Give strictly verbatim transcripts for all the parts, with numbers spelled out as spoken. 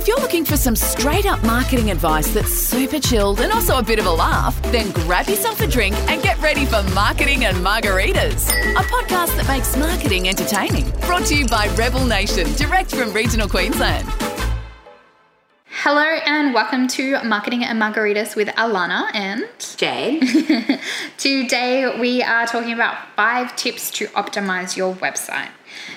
If you're looking for some straight up marketing advice that's super chilled and also a bit of a laugh, then grab yourself a drink and get ready for Marketing and Margaritas, a podcast that makes marketing entertaining. Brought to you by Rebel Nation, direct from regional Queensland. Hello and welcome to Marketing and Margaritas with Alana and Jade. Today we are talking about five tips to optimize your website.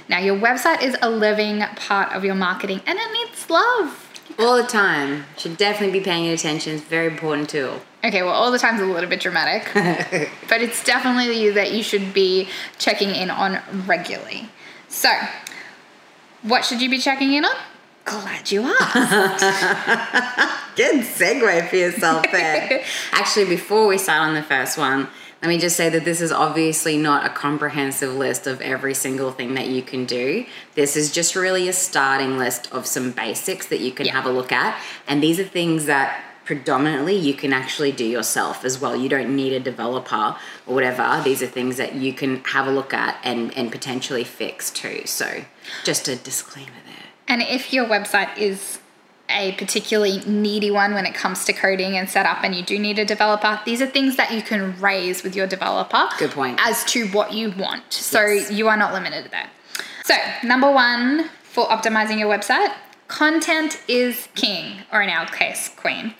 Now, your website is a living part of your marketing and it needs love. All the time. Should definitely be paying attention. It's a very important tool. Okay, well, all the time's a little bit dramatic, but it's definitely that you should be checking in on regularly. So, what should you be checking in on? Glad you asked. Good segue for yourself there. Actually, before we start on the first one, let me just say that this is obviously not a comprehensive list of every single thing that you can do. This is just really a starting list of some basics that you can yep. have a look at. And these are things that predominantly you can actually do yourself as well. You don't need a developer or whatever. These are things that you can have a look at and, and potentially fix too. So just a disclaimer there. And if your website is a particularly needy one when it comes to coding and setup and you do need a developer, these are things that you can raise with your developer. Good point. As to what you want. So yes. You are not limited there. So number one for optimizing your website, content is king, or in our case, queen.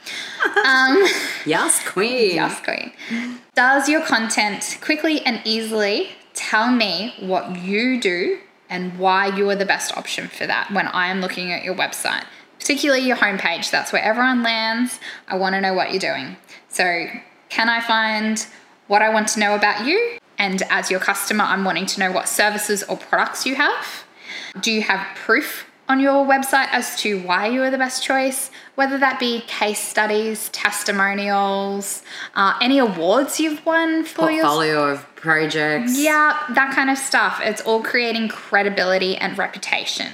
Um, yes, queen. Yes, queen. Does your content quickly and easily tell me what you do and why you are the best option for that when I am looking at your website, particularly your homepage? That's where everyone lands. I want to know what you're doing. So can I find what I want to know about you? And as your customer, I'm wanting to know what services or products you have. Do you have proof on your website as to why you are the best choice, whether that be case studies, testimonials, uh, any awards you've won for your portfolio of projects. Yeah, that kind of stuff. It's all creating credibility and reputation.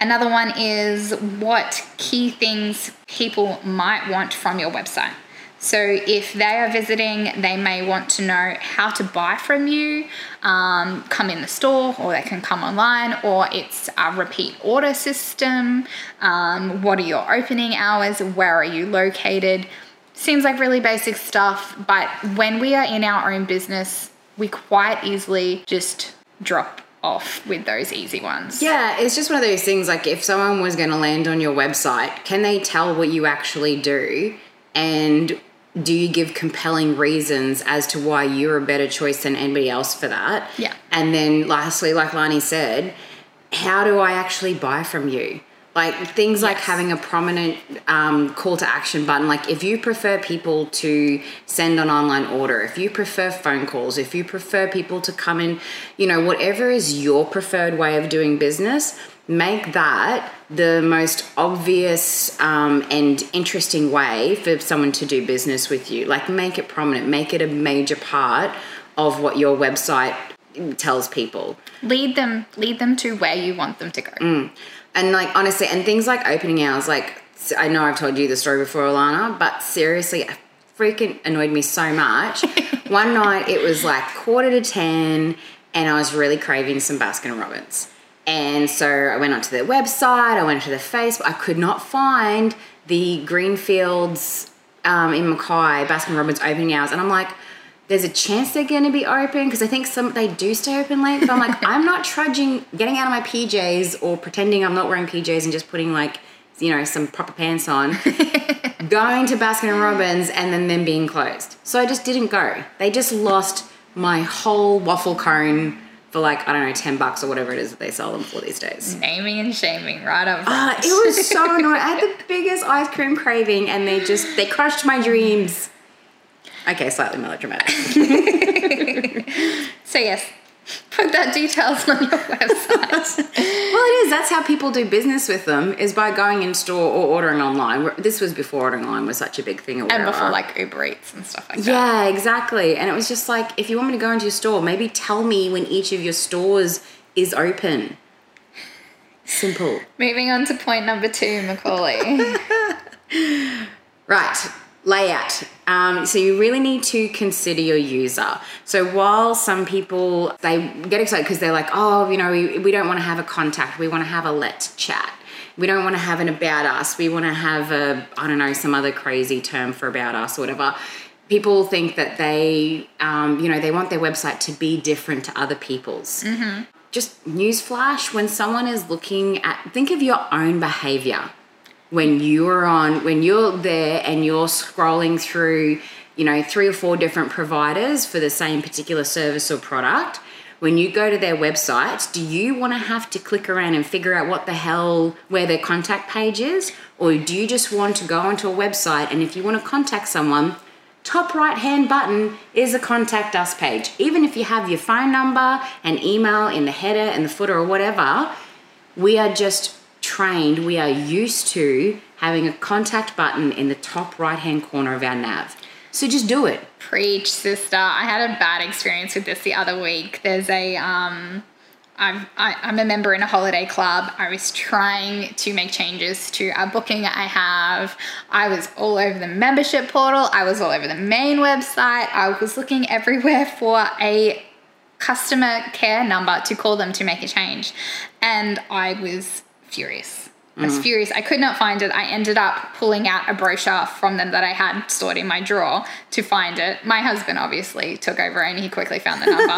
Another one is what key things people might want from your website. So if they are visiting, they may want to know how to buy from you, um, come in the store, or they can come online, or it's a repeat order system. Um, what are your opening hours? Where are you located? Seems like really basic stuff, but when we are in our own business, we quite easily just drop off with those easy ones. Yeah, it's just one of those things, like if someone was going to land on your website, can they tell what you actually do? And do you give compelling reasons as to why you're a better choice than anybody else for that? Yeah. And then lastly, like Lani said, how do I actually buy from you? Like things like yes. having a prominent um, call to action button. Like if you prefer people to send an online order, if you prefer phone calls, if you prefer people to come in, you know, whatever is your preferred way of doing business, make that the most obvious um, and interesting way for someone to do business with you. Like make it prominent, make it a major part of what your website tells people. Lead them, lead them to where you want them to go. Mm. And like, honestly, and things like opening hours, like I know I've told you the story before, Alana, but seriously, it freaking annoyed me so much. One night it was like quarter to ten and I was really craving some Baskin and Robbins. And so I went onto their website, I went to their Facebook, I could not find the Greenfields um, in Mackay, Baskin Robbins opening hours. And I'm like, there's a chance they're going to be open because I think some they do stay open late. But I'm like, I'm not trudging, getting out of my P Js or pretending I'm not wearing P Js and just putting like, you know, some proper pants on, going to Baskin and Robbins and then them being closed. So I just didn't go. They just lost my whole waffle cone for like, I don't know, ten bucks or whatever it is that they sell them for these days. Naming and shaming right up front. Uh, it was so annoying. I had the biggest ice cream craving and they just, they crushed my dreams. Okay, slightly melodramatic. So yes, put that details on your website. Well, it is. That's how people do business with them, is by going in store or ordering online. This was before ordering online was such a big thing. Or and before like Uber Eats and stuff like that. Yeah, exactly. And it was just like, if you want me to go into your store, maybe tell me when each of your stores is open. Simple. Moving on to point number two, Macaulay. Right. Layout. Um, so you really need to consider your user. So while some people, they get excited because they're like, oh, you know, we, we don't want to have a contact. We want to have a let's chat. We don't want to have an about us. We want to have a, I don't know, some other crazy term for about us or whatever. People think that they, um, you know, they want their website to be different to other people's. Mm-hmm. Just newsflash, when someone is looking at, think of your own behavior. When you're on, when you're there and you're scrolling through, you know, three or four different providers for the same particular service or product, when you go to their websites, do you want to have to click around and figure out what the hell, where their contact page is? Or do you just want to go onto a website and if you want to contact someone, top right-hand button is a contact us page. Even if you have your phone number and email in the header and the footer or whatever, we are just trained, we are used to having a contact button in the top right-hand corner of our nav. So just do it. Preach, sister. I had a bad experience with this the other week. There's a, um, I'm, I, I'm a member in a holiday club. I was trying to make changes to a booking I have. I was all over the membership portal. I was all over the main website. I was looking everywhere for a customer care number to call them to make a change. And I was furious. I was furious. I could not find it. I ended up pulling out a brochure from them that I had stored in my drawer to find it. My husband obviously took over and he quickly found the number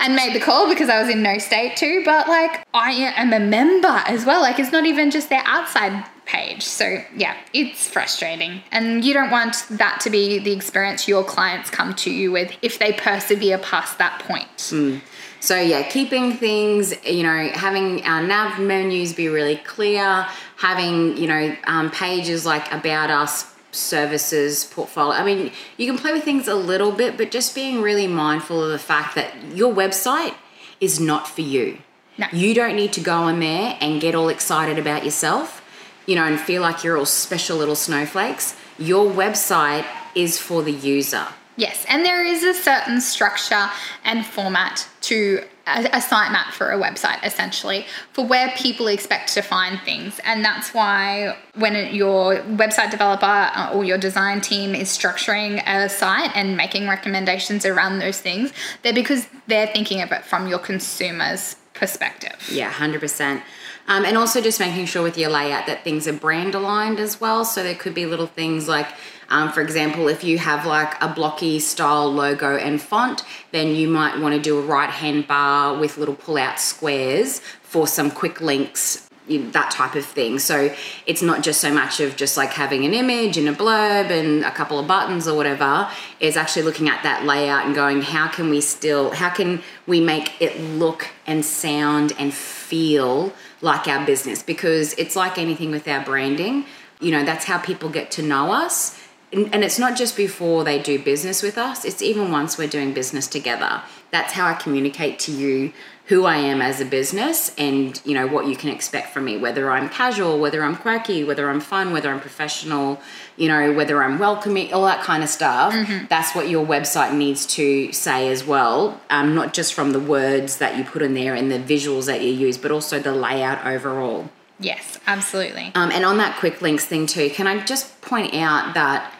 and made the call because I was in no state to. But, like, I am a member as well. Like, it's not even just their outside page. So, yeah, it's frustrating. And you don't want that to be the experience your clients come to you with if they persevere past that point. Mm. So, yeah, keeping things, you know, having our nav menus be really clear, having, you know, um, pages like About Us, Services, Portfolio. I mean, you can play with things a little bit, but just being really mindful of the fact that your website is not for you. No. You don't need to go on there and get all excited about yourself, you know, and feel like you're all special little snowflakes. Your website is for the user. Yes, and there is a certain structure and format to a, a sitemap for a website, essentially, for where people expect to find things. And that's why when your website developer or your design team is structuring a site and making recommendations around those things, they're because they're thinking of it from your consumer's perspective. Yeah, one hundred percent. Um, and also just making sure with your layout that things are brand aligned as well. So there could be little things like, um, for example, if you have like a blocky style logo and font, then you might want to do a right-hand bar with little pull-out squares for some quick links, that type of thing. So it's not just so much of just like having an image and a blurb and a couple of buttons or whatever. It's actually looking at that layout and going, how can we still, how can we make it look and sound and feel like our business? Because it's like anything with our branding, you know, that's how people get to know us. And, and it's not just before they do business with us, it's even once we're doing business together. That's how I communicate to you who I am as a business and, you know, what you can expect from me, whether I'm casual, whether I'm quirky, whether I'm fun, whether I'm professional, you know, whether I'm welcoming, all that kind of stuff. Mm-hmm. That's what your website needs to say as well, um, not just from the words that you put in there and the visuals that you use, but also the layout overall. Yes, absolutely. Um, and on that quick links thing too, can I just point out that,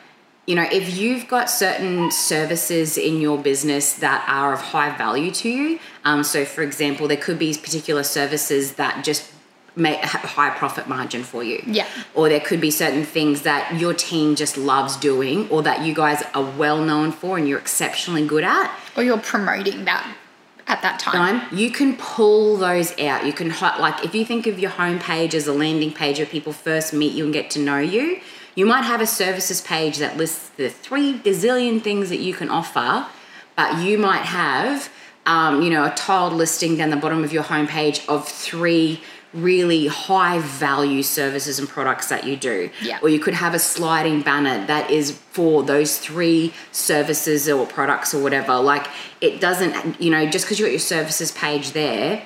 you know, if you've got certain services in your business that are of high value to you, um, so for example, there could be particular services that just make have a high profit margin for you. Yeah. Or there could be certain things that your team just loves doing or that you guys are well known for and you're exceptionally good at. Or you're promoting that at that time. time. You can pull those out. You can, like, if you think of your homepage as a landing page where people first meet you and get to know you, you might have a services page that lists the three gazillion things that you can offer, but you might have, um, you know, a tiled listing down the bottom of your homepage of three really high value services and products that you do. Yeah. Or you could have a sliding banner that is for those three services or products or whatever. Like, it doesn't, you know, just because you got your services page there,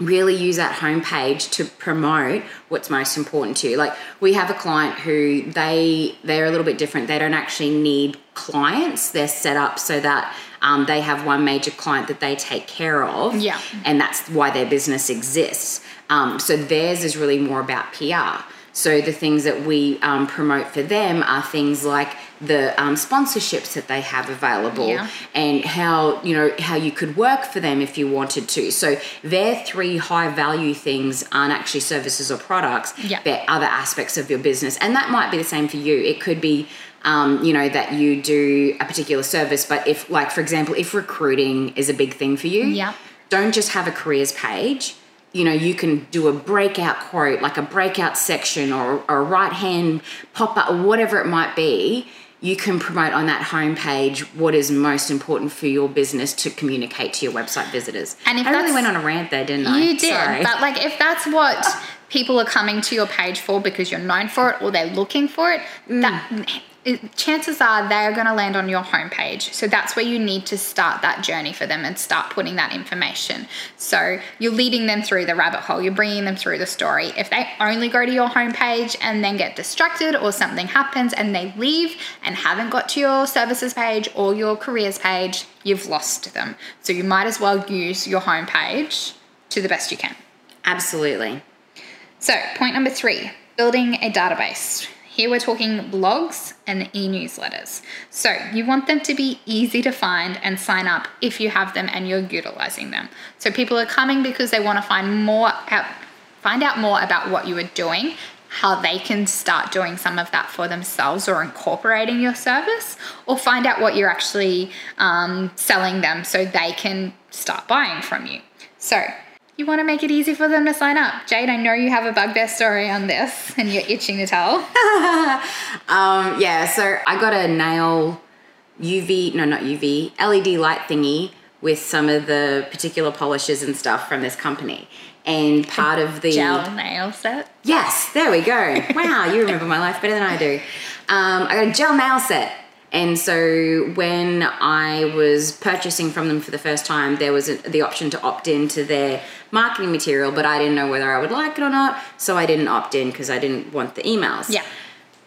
really use that homepage to promote what's most important to you. Like, we have a client who they they're a little bit different. They don't actually need clients. They're set up so that um, they have one major client that they take care of. Yeah. And that's why their business exists. Um, so theirs is really more about P R. So the things that we um, promote for them are things like the um, sponsorships that they have available, yeah. and how, you know, how you could work for them if you wanted to. So their three high value things aren't actually services or products, yeah. but other aspects of your business. And that might be the same for you. It could be, um, you know, that you do a particular service, but if, like, for example, if recruiting is a big thing for you, yeah. don't just have a careers page. You know, you can do a breakout quote, like a breakout section, or, or a right-hand pop-up, or whatever it might be. You can promote on that homepage what is most important for your business to communicate to your website visitors. And if I really went on a rant there, didn't I? You did. Sorry. But, like, if that's what people are coming to your page for because you're known for it or they're looking for it, mm. that... It, chances are they are going to land on your homepage. So that's where you need to start that journey for them and start putting that information. So you're leading them through the rabbit hole. You're bringing them through the story. If they only go to your homepage and then get distracted, or something happens and they leave and haven't got to your services page or your careers page, you've lost them. So you might as well use your homepage to the best you can. Absolutely. So point number three, building a database. Here we're talking blogs and e-newsletters. So you want them to be easy to find and sign up if you have them and you're utilizing them. So people are coming because they want to find more out, find out more about what you are doing, how they can start doing some of that for themselves or incorporating your service, or find out what you're actually um, selling them so they can start buying from you. So you want to make it easy for them to sign up. Jade, I know you have a bugbear story on this and you're itching to tell. um, yeah, so I got a nail U V, no, not U V, L E D light thingy with some of the particular polishes and stuff from this company. And part of the... Gel nail set? Yes, there we go. Wow, you remember my life better than I do. Um, I got a gel nail set. And so when I was purchasing from them for the first time, there was a, the option to opt into their marketing material, but I didn't know whether I would like it or not, so I didn't opt in because I didn't want the emails. Yeah.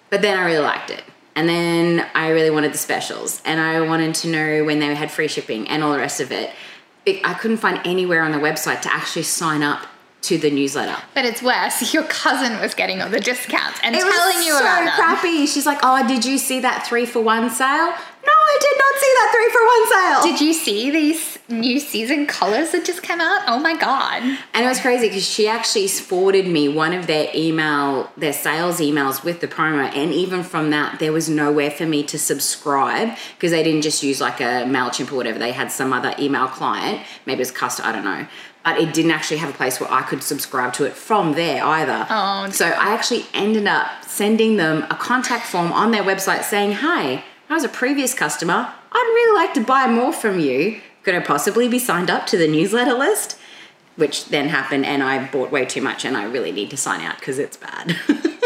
But then I really liked it. And then I really wanted the specials, and I wanted to know when they had free shipping and all the rest of it. I couldn't find anywhere on the website to actually sign up to the newsletter. But it's worse. Your cousin was getting all the discounts and it telling you so about them. It was so crappy. She's like, oh, did you see that three for one sale? No, I did not see that three for one sale. Did you see these new season colours that just came out? Oh, my God. And it was crazy because she actually forwarded me one of their email, their sales emails with the promo. And even from that, there was nowhere for me to subscribe because they didn't just use like a Mailchimp or whatever. They had some other email client. Maybe it was customer, I don't know. But it didn't actually have a place where I could subscribe to it from there either. Oh, so I actually ended up sending them a contact form on their website saying, hey, I was a previous customer. I'd really like to buy more from you. Could I possibly be signed up to the newsletter list? Which then happened, and I bought way too much and I really need to sign out because it's bad.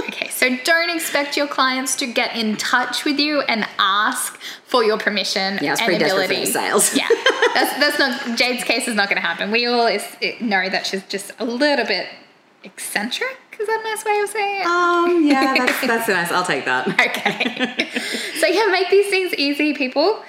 Okay, so don't expect your clients to get in touch with you and ask for your permission yeah, and ability. Yeah, it's pretty desperate for sales. Yeah, that's, that's not, Jade's case is not going to happen. We all is, know that she's just a little bit eccentric. Is that a nice way of saying it? Um, yeah, that's, that's nice. I'll take that. Okay. So yeah, make these things easy, people.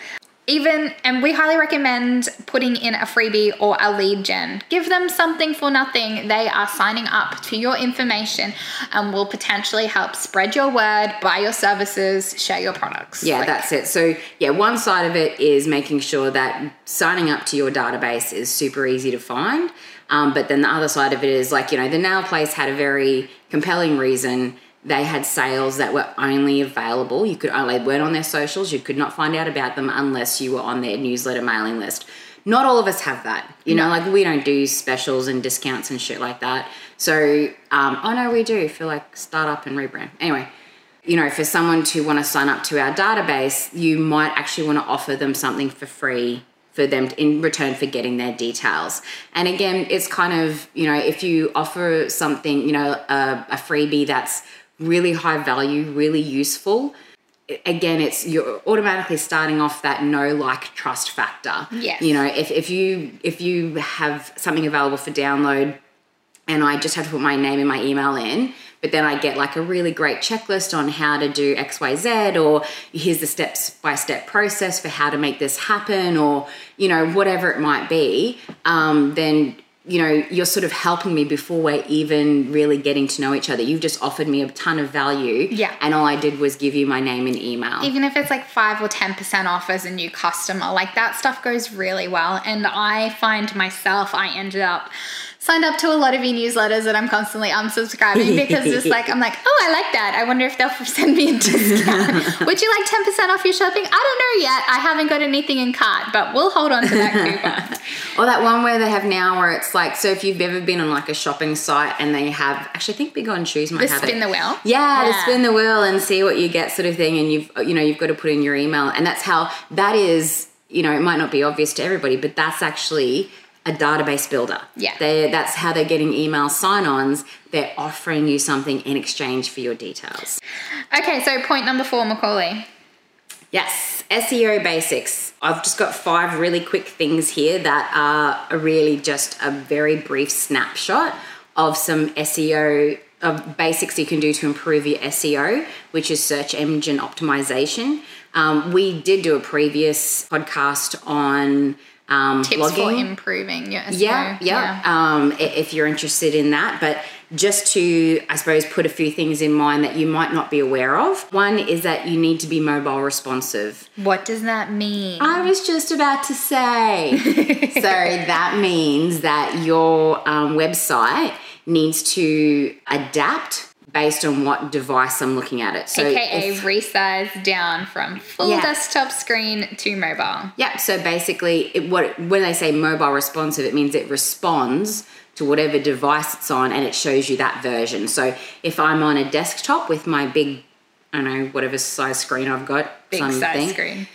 Even, and we highly recommend putting in a freebie or a lead gen. Give them something for nothing. They are signing up to your information and will potentially help spread your word, buy your services, share your products. Yeah, like, that's it. So yeah, one side of it is making sure that signing up to your database is super easy to find. Um, but then the other side of it is like, you know, the nail place had a very compelling reason. They had sales that were only available. You could only, they weren't on their socials. You could not find out about them unless you were on their newsletter mailing list. Not all of us have that. You know, like we don't do specials and discounts and shit like that. So, um, oh no, we do for like start up and rebrand. Anyway, you know, for someone to want to sign up to our database, you might actually want to offer them something for free for them to, in return for getting their details. And again, it's kind of, you know, if you offer something, you know, a, a freebie that's really high value, really useful. Again, it's you're automatically starting off that know, like, trust factor. Yes. You know, if, if you if you have something available for download and I just have to put my name and my email in, but then I get like a really great checklist on how to do X, Y, Z, or here's the steps-by-step process for how to make this happen, or, you know, whatever it might be, um, then you know, you're sort of helping me before we're even really getting to know each other. You've just offered me a ton of value. Yeah. And all I did was give you my name and email. Even if it's like five or ten percent off as a new customer, like that stuff goes really well. And I find myself, I ended up signed up to a lot of e-newsletters that I'm constantly unsubscribing because it's like, I'm like, oh, I like that. I wonder if they'll send me a discount. Would you like ten percent off your shopping? I don't know yet. I haven't got anything in cart, but we'll hold on to that coupon. Or that one where they have now where it's like, so if you've ever been on like a shopping site and they have, actually I think Big On Shoes might the have it. The spin the wheel. Yeah, yeah, the spin the wheel and see what you get sort of thing. And you've, you know, you've got to put in your email. And that's how that is, you know, it might not be obvious to everybody, but that's actually a database builder. Yeah. They, that's how they're getting email sign-ons. They're offering you something in exchange for your details. Okay, so point number four, Macaulay. Yes, S E O basics. I've just got five really quick things here that are really just a very brief snapshot of some S E O of basics you can do to improve your S E O, which is search engine optimization. Um, we did do a previous podcast on Um, tips blogging. For improving your S E O. Yeah, yeah. yeah. Um, if you're interested in that. But just to, I suppose, put a few things in mind that you might not be aware of. One is that you need to be mobile responsive. What does that mean? I was just about to say. So that means that your um, website needs to adapt based on what device I'm looking at it. So A K A if, resize down from full yeah. desktop screen to mobile. Yeah, so basically it, what when they say mobile responsive, it means it responds to whatever device it's on and it shows you that version. So if I'm on a desktop with my big, I don't know, whatever size screen I've got. Big something, size screen.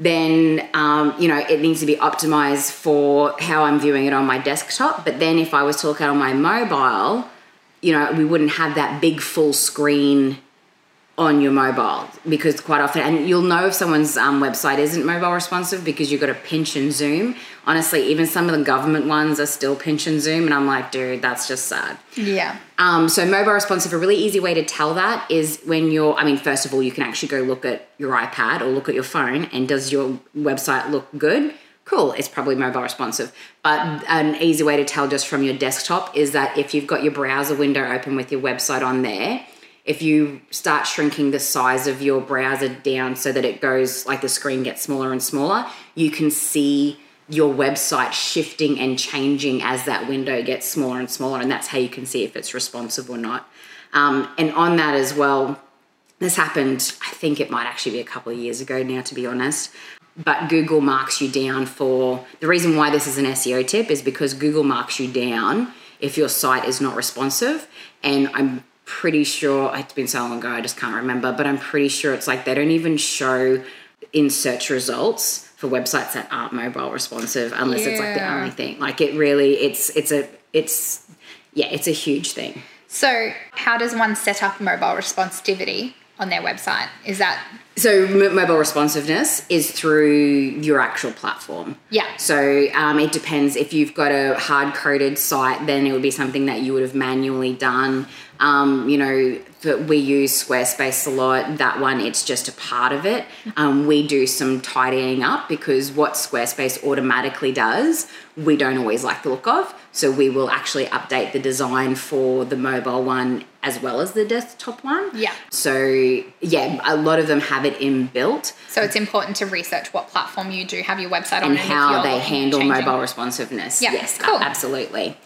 Then, um, you know, it needs to be optimized for how I'm viewing it on my desktop. But then if I was to look at it on my mobile, you know, we wouldn't have that big full screen on your mobile because quite often, and you'll know if someone's um, website isn't mobile responsive because you've got to pinch and zoom. Honestly, even some of the government ones are still pinch and zoom, and I'm like, dude, that's just sad. Yeah. Um, so mobile responsive, a really easy way to tell that is when you're, I mean, first of all, you can actually go look at your iPad or look at your phone and does your website look good? Cool, it's probably mobile responsive. But an easy way to tell just from your desktop is that if you've got your browser window open with your website on there, if you start shrinking the size of your browser down so that it goes, like the screen gets smaller and smaller, you can see your website shifting and changing as that window gets smaller and smaller, and that's how you can see if it's responsive or not. Um, and on that as well, this happened, I think it might actually be a couple of years ago now, to be honest. But Google marks you down for, the reason why this is an S E O tip is because Google marks you down if your site is not responsive. And I'm pretty sure, it's been so long ago, I just can't remember, but I'm pretty sure it's like they don't even show in search results for websites that aren't mobile responsive unless yeah. it's like the only thing. Like it really, it's, it's a, it's, yeah, it's a huge thing. So how does one set up mobile responsivity on their website? Is that... So mobile responsiveness is through your actual platform. Yeah. So um, it depends. If you've got a hard-coded site, then it would be something that you would have manually done. Um, you know, for, we use Squarespace a lot. That one, it's just a part of it. Um, we do some tidying up because what Squarespace automatically does, we don't always like the look of. So we will actually update the design for the mobile one as well as the desktop one. Yeah. So, yeah, a lot of them have it inbuilt. So it's important to research what platform you do have your website on. And how they handle mobile responsiveness. Yeah. Yes, cool. Absolutely.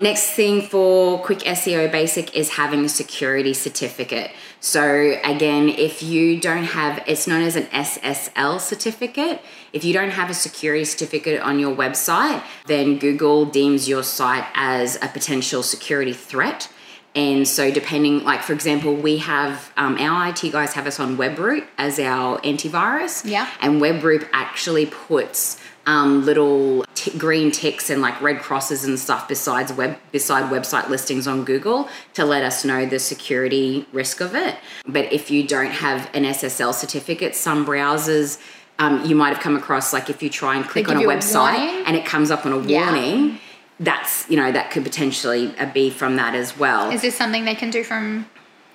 Next thing for quick S E O basic is having a security certificate. So again, if you don't have, it's known as an S S L certificate. If you don't have a security certificate on your website, then Google deems your site as a potential security threat. And so depending, like for example, we have, um, our I T guys have us on WebRoot as our antivirus. Yeah. And WebRoot actually puts um, little t- green ticks and like red crosses and stuff besides web, beside website listings on Google to let us know the security risk of it. But if you don't have an S S L certificate, some browsers, um, you might've come across, like if you try and click on a website a and it comes up on a yeah. warning, that's, you know, that could potentially be from that as well. Is this something they can do from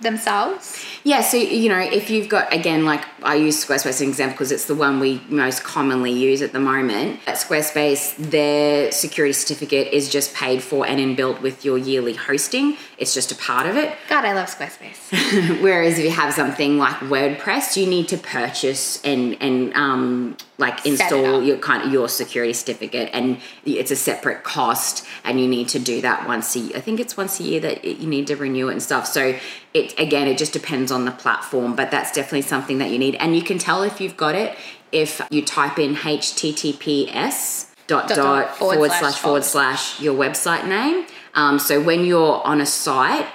themselves? Yeah, so, you know, if you've got, again, like I use Squarespace as an example because it's the one we most commonly use at the moment. At Squarespace, their security certificate is just paid for and inbuilt with your yearly hosting. It's just a part of it. God, I love Squarespace. Whereas if you have something like WordPress, you need to purchase and, and um, like install your kind of your security certificate, and it's a separate cost, and you need to do that once a year. I think it's once a year that you need to renew it and stuff. So it, again, it just depends on the platform, but that's definitely something that you need. And you can tell if you've got it if you type in H T T P S dot dot, dot forward, forward slash, slash forward slash your website name. Um, so when you're on a site,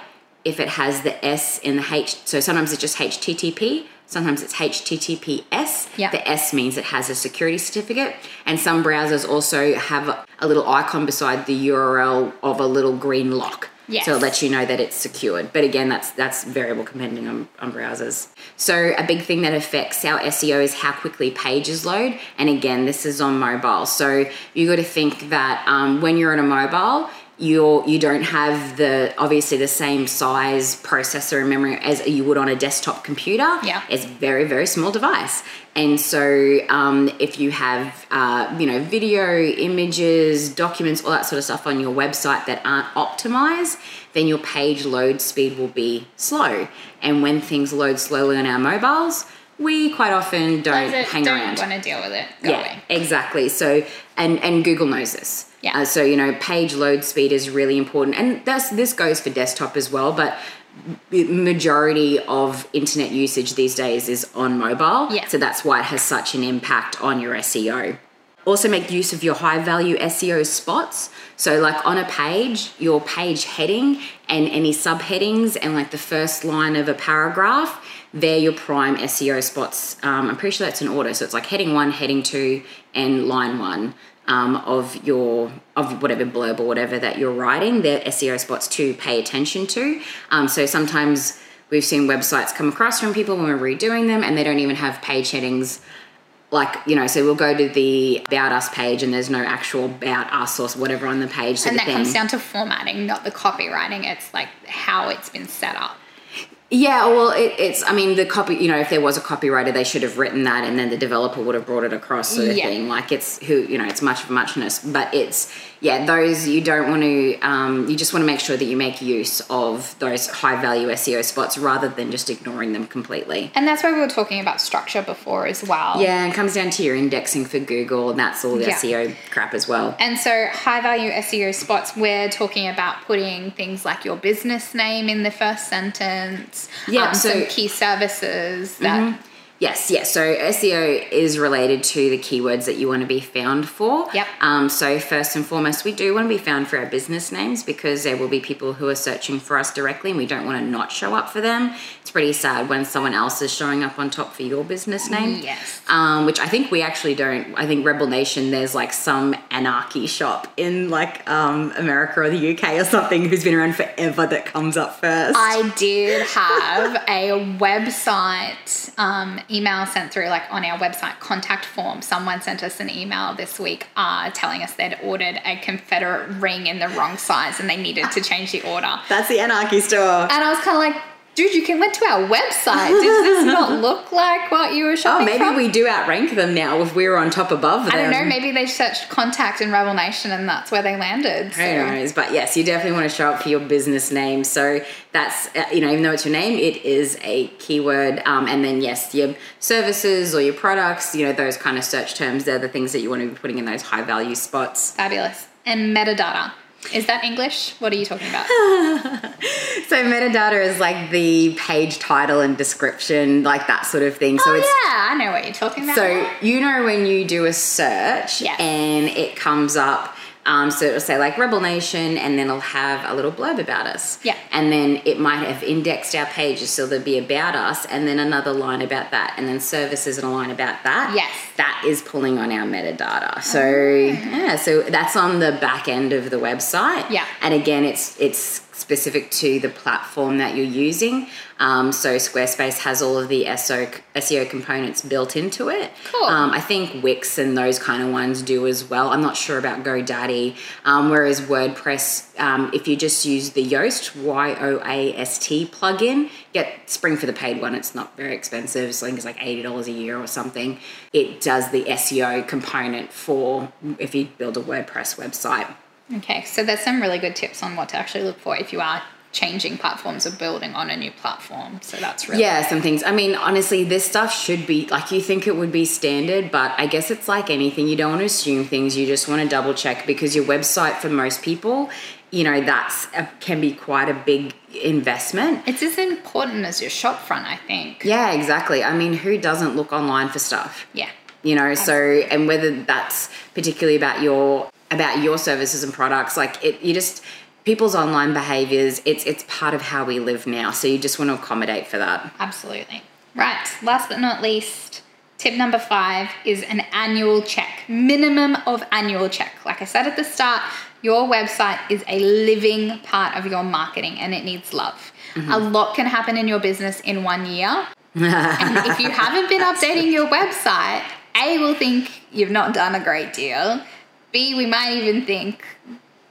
if it has the S in the H, so sometimes it's just H T T P, sometimes it's H T T P S. Yep. The S means it has a security certificate. And some browsers also have a little icon beside the U R L of a little green lock. Yes. So it lets you know that it's secured. But again, that's that's variable depending on, on browsers. So a big thing that affects our S E O is how quickly pages load. And again, this is on mobile. So you got to think that um, when you're on a mobile, you're, you don't have the obviously the same size processor and memory as you would on a desktop computer. Yeah. It's very, very small device. And so um, if you have, uh, you know, video, images, documents, all that sort of stuff on your website that aren't optimized, then your page load speed will be slow. And when things load slowly on our mobiles, we quite often don't it, hang don't around. Don't want to deal with it. Go yeah, away. Exactly. So, and, and Google knows this. Yeah. Uh, so, you know, page load speed is really important. And that's, this goes for desktop as well, but majority of internet usage these days is on mobile. Yeah. So that's why it has such an impact on your S E O. Also make use of your high value S E O spots. So like on a page, your page heading and any subheadings and like the first line of a paragraph, they're your prime S E O spots. Um, I'm pretty sure that's in order. So it's like heading one, heading two, and line one. Um, of your of whatever blurb or whatever that you're writing, they're S E O spots to pay attention to. Um, so sometimes we've seen websites come across from people when we're redoing them, and they don't even have page headings. Like, you know, so we'll go to the About Us page and there's no actual About Us or whatever on the page. And that thing. Comes down to formatting, not the copywriting. It's like how it's been set up. Yeah, well, it, it's, I mean, the copy, you know, if there was a copywriter, they should have written that and then the developer would have brought it across sort of yeah. thing. Like it's who, you know, it's much of a muchness, but it's, yeah, those you don't want to, um, you just want to make sure that you make use of those high value S E O spots rather than just ignoring them completely. And that's why we were talking about structure before as well. Yeah, and it comes down to your indexing for Google, and that's all the yeah. S E O crap as well. And so high value S E O spots, we're talking about putting things like your business name in the first sentence. Yeah, um, so some key services that mm-hmm. Yes, yes. So S E O is related to the keywords that you want to be found for. Yep. Um, so first and foremost, we do want to be found for our business names because there will be people who are searching for us directly and we don't want to not show up for them. It's pretty sad when someone else is showing up on top for your business name. Yes. Um, which I think we actually don't. I think Rebel Nation, there's like some anarchy shop in like um, America or the U K or something who's been around forever that comes up first. I did have a website um email sent through, like on our website contact form. Someone sent us an email this week uh, telling us they'd ordered a Confederate ring in the wrong size and they needed to change the order. That's the anarchy store. And I was kind of like, dude, you can went to our website. Does this not look like what you were shopping for? Oh, maybe from? We do outrank them now if we were on top above them. I don't know. Maybe they searched contact in Rebel Nation and that's where they landed. So. Who knows? But yes, you definitely want to show up for your business name. So that's, you know, even though it's your name, it is a keyword. Um, and then, yes, your services or your products, you know, those kind of search terms, they're the things that you want to be putting in those high value spots. Fabulous. And metadata. Is that English? What are you talking about? So metadata is like the page title and description, like that sort of thing. So oh, it's, yeah, I know what you're talking about. So now. You know when you do a search yes. and it comes up, um, so it'll say like Rebel Nation and then it'll have a little blurb about us. Yeah. And then it might have indexed our pages, so there'll be about us and then another line about that and then services and a line about that. Yes. That is pulling on our metadata. So oh. yeah, so that's on the back end of the website. Yeah. And again, it's it's specific to the platform that you're using. Um, so Squarespace has all of the S E O components built into it. Cool. Um, I think Wix and those kind of ones do as well. I'm not sure about GoDaddy. Um, whereas WordPress, um, if you just use the Yoast, Y O A S T plugin, get spring for the paid one. It's not very expensive. So I think it's like eighty dollars a year or something. It does the S E O component for if you build a WordPress website. Okay, so there's some really good tips on what to actually look for if you are changing platforms or building on a new platform. So that's really... Yeah, some things. I mean, honestly, this stuff should be, like, you think it would be standard, but I guess it's like anything. You don't want to assume things. You just want to double check, because your website, for most people, you know, that's a, can be quite a big investment. It's as important as your shop front, I think. Yeah, exactly. I mean, who doesn't look online for stuff? Yeah. You know, absolutely. So, and whether that's particularly about your... about your services and products, like it, you just, people's online behaviors, it's it's part of how we live now. So you just want to accommodate for that. Absolutely. Right. Last but not least, tip number five is an annual check, minimum of annual check. Like I said at the start, your website is a living part of your marketing and it needs love. Mm-hmm. A lot can happen in your business in one year. And if you haven't been updating your website, A, will think you've not done a great deal. B, we might even think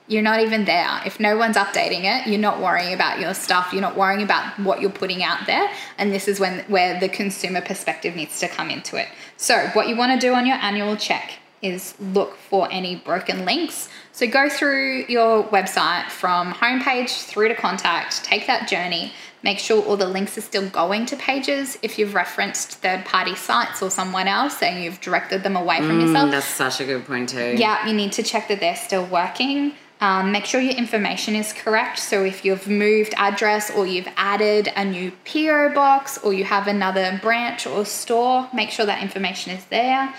you're not even there. If no one's updating it, you're not worrying about your stuff. You're not worrying about what you're putting out there. And this is when where the consumer perspective needs to come into it. So what you want to do on your annual check is look for any broken links. So go through your website from homepage through to contact, take that journey, make sure all the links are still going to pages. If you've referenced third-party sites or someone else and you've directed them away from mm, yourself. That's such a good point too. Yeah, you need to check that they're still working. Um, make sure your information is correct. So if you've moved address or you've added a new P O box or you have another branch or store, make sure that information is there.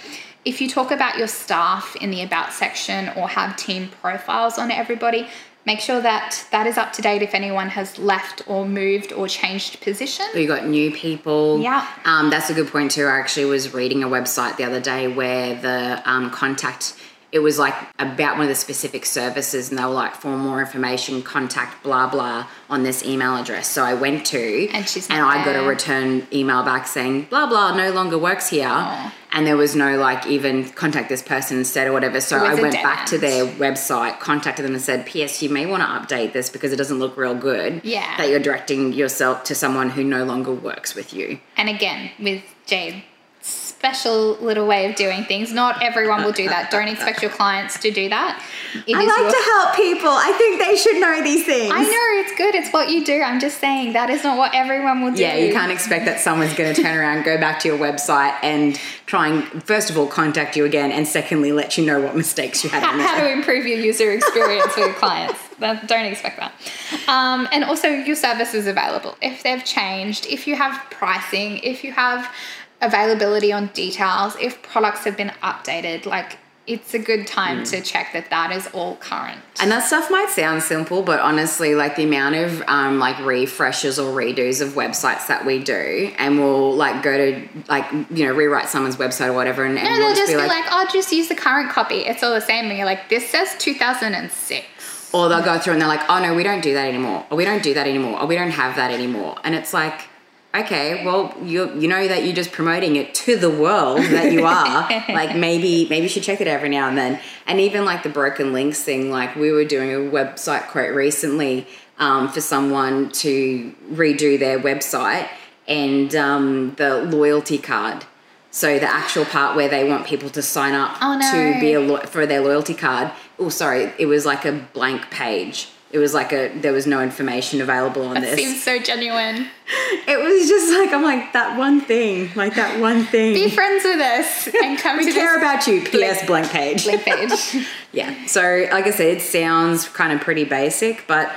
If you talk about your staff in the About section or have team profiles on everybody, make sure that that is up to date if anyone has left or moved or changed position. So you got new people. Yeah. Um, that's a good point too. I actually was reading a website the other day where the um, contact, it was like about one of the specific services and they were like, for more information, contact blah, blah on this email address. So I went to and, she's and I got a return email back saying, blah, blah, no longer works here. Oh. And there was no, like, even contact this person instead or whatever. So I went back to their website, contacted them and said, P S you may want to update this because it doesn't look real good. Yeah. That you're directing yourself to someone who no longer works with you. And again, with Jade's special little way of doing things, not everyone will do that. Don't expect your clients to do that. It I is like your... to help people. I think they should know these things. I know. It's good. It's what you do. I'm just saying that is not what everyone will do. Yeah, you can't expect that someone's going to turn around, go back to your website and try and, first of all, contact you again, and secondly, let you know what mistakes you had in there. How to improve your user experience for your clients. Don't expect that. Um, and also your services available. If they've changed, if you have pricing, if you have availability on details, if products have been updated, like it's a good time mm. to check that that is all current. And that stuff might sound simple, but honestly, like the amount of um, like refreshes or redos of websites that we do, and we'll like go to like, you know, rewrite someone's website or whatever. And, and no, we'll they'll just be, be like, I'll like, oh, just use the current copy. It's all the same. And you're like, this says two thousand six. Or they'll go through and they're like, oh no, we don't do that anymore. Or we don't do that anymore. Or we don't have that anymore. And it's like, okay, well, you you know that you're just promoting it to the world that you are. Like maybe maybe you should check it every now and then. And even like the broken links thing, like we were doing a website quote recently um, for someone to redo their website and um, the loyalty card. So the actual part where they want people to sign up oh, no. to be a lo- for their loyalty card. Oh, sorry, it was like a blank page. It was like a, there was no information available on that this. It seems so genuine. It was just like, I'm like, that one thing, like that one thing. Be friends with us and come we to We care this about you, P S blank page. Blank page. Yeah. So like I said, it sounds kind of pretty basic, but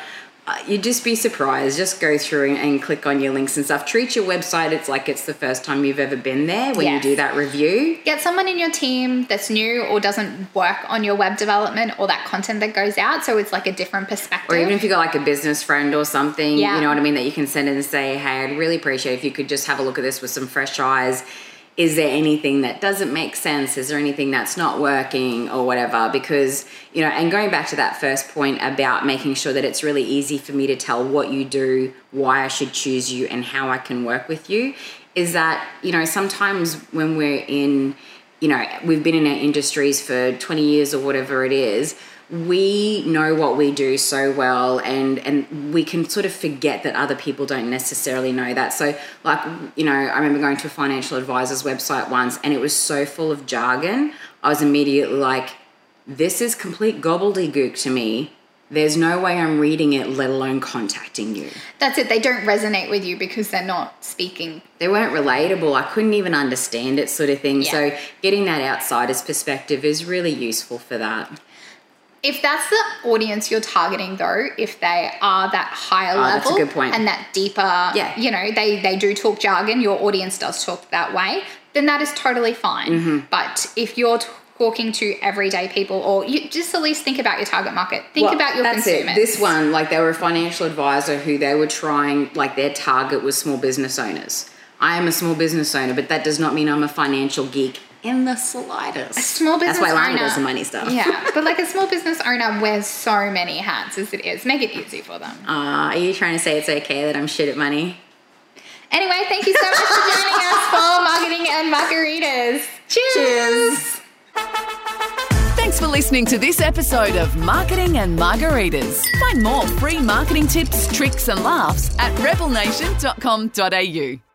you'd just be surprised. Just go through and, and click on your links and stuff. Treat your website. It's like it's the first time you've ever been there when yes. you do that review. Get someone in your team that's new or doesn't work on your web development or that content that goes out. So it's like a different perspective. Or even if you got like a business friend or something, yeah. you know what I mean, that you can send in and say, hey, I'd really appreciate if you could just have a look at this with some fresh eyes. is there anything that doesn't make sense? Is there anything that's not working or whatever? Because, you know, and going back to that first point about making sure that it's really easy for me to tell what you do, why I should choose you, and how I can work with you, is that, you know, sometimes when we're in, you know, we've been in our industries for twenty years or whatever it is, we know what we do so well, and and we can sort of forget that other people don't necessarily know that. So, like, you know, I remember going to a financial advisor's website once, and it was so full of jargon. I was immediately like, this is complete gobbledygook to me. There's no way I'm reading it, let alone contacting you. That's it. They don't resonate with you because they're not speaking. They weren't relatable. I couldn't even understand it, sort of thing. Yeah. So getting that outsider's perspective is really useful for that. If that's the audience you're targeting, though, if they are that higher oh, level that's a good point. And that deeper, yeah. you know, they, they do talk jargon, your audience does talk that way, then that is totally fine. Mm-hmm. But if you're talking to everyday people, or you just at least think about your target market, think well, about your that's consumers. It. This one, like, they were a financial advisor who they were trying, like, their target was small business owners. I am a small business owner, but that does not mean I'm a financial geek. In the slightest. A small business owner. That's why Lana does the money stuff. Yeah, but like a small business owner wears so many hats as it is. Make it easy for them. Uh, are you trying to say it's okay that I'm shit at money? Anyway, thank you so much for joining us for Marketing and Margaritas. Cheers. Cheers. Thanks for listening to this episode of Marketing and Margaritas. Find more free marketing tips, tricks and laughs at rebel nation dot com dot a u.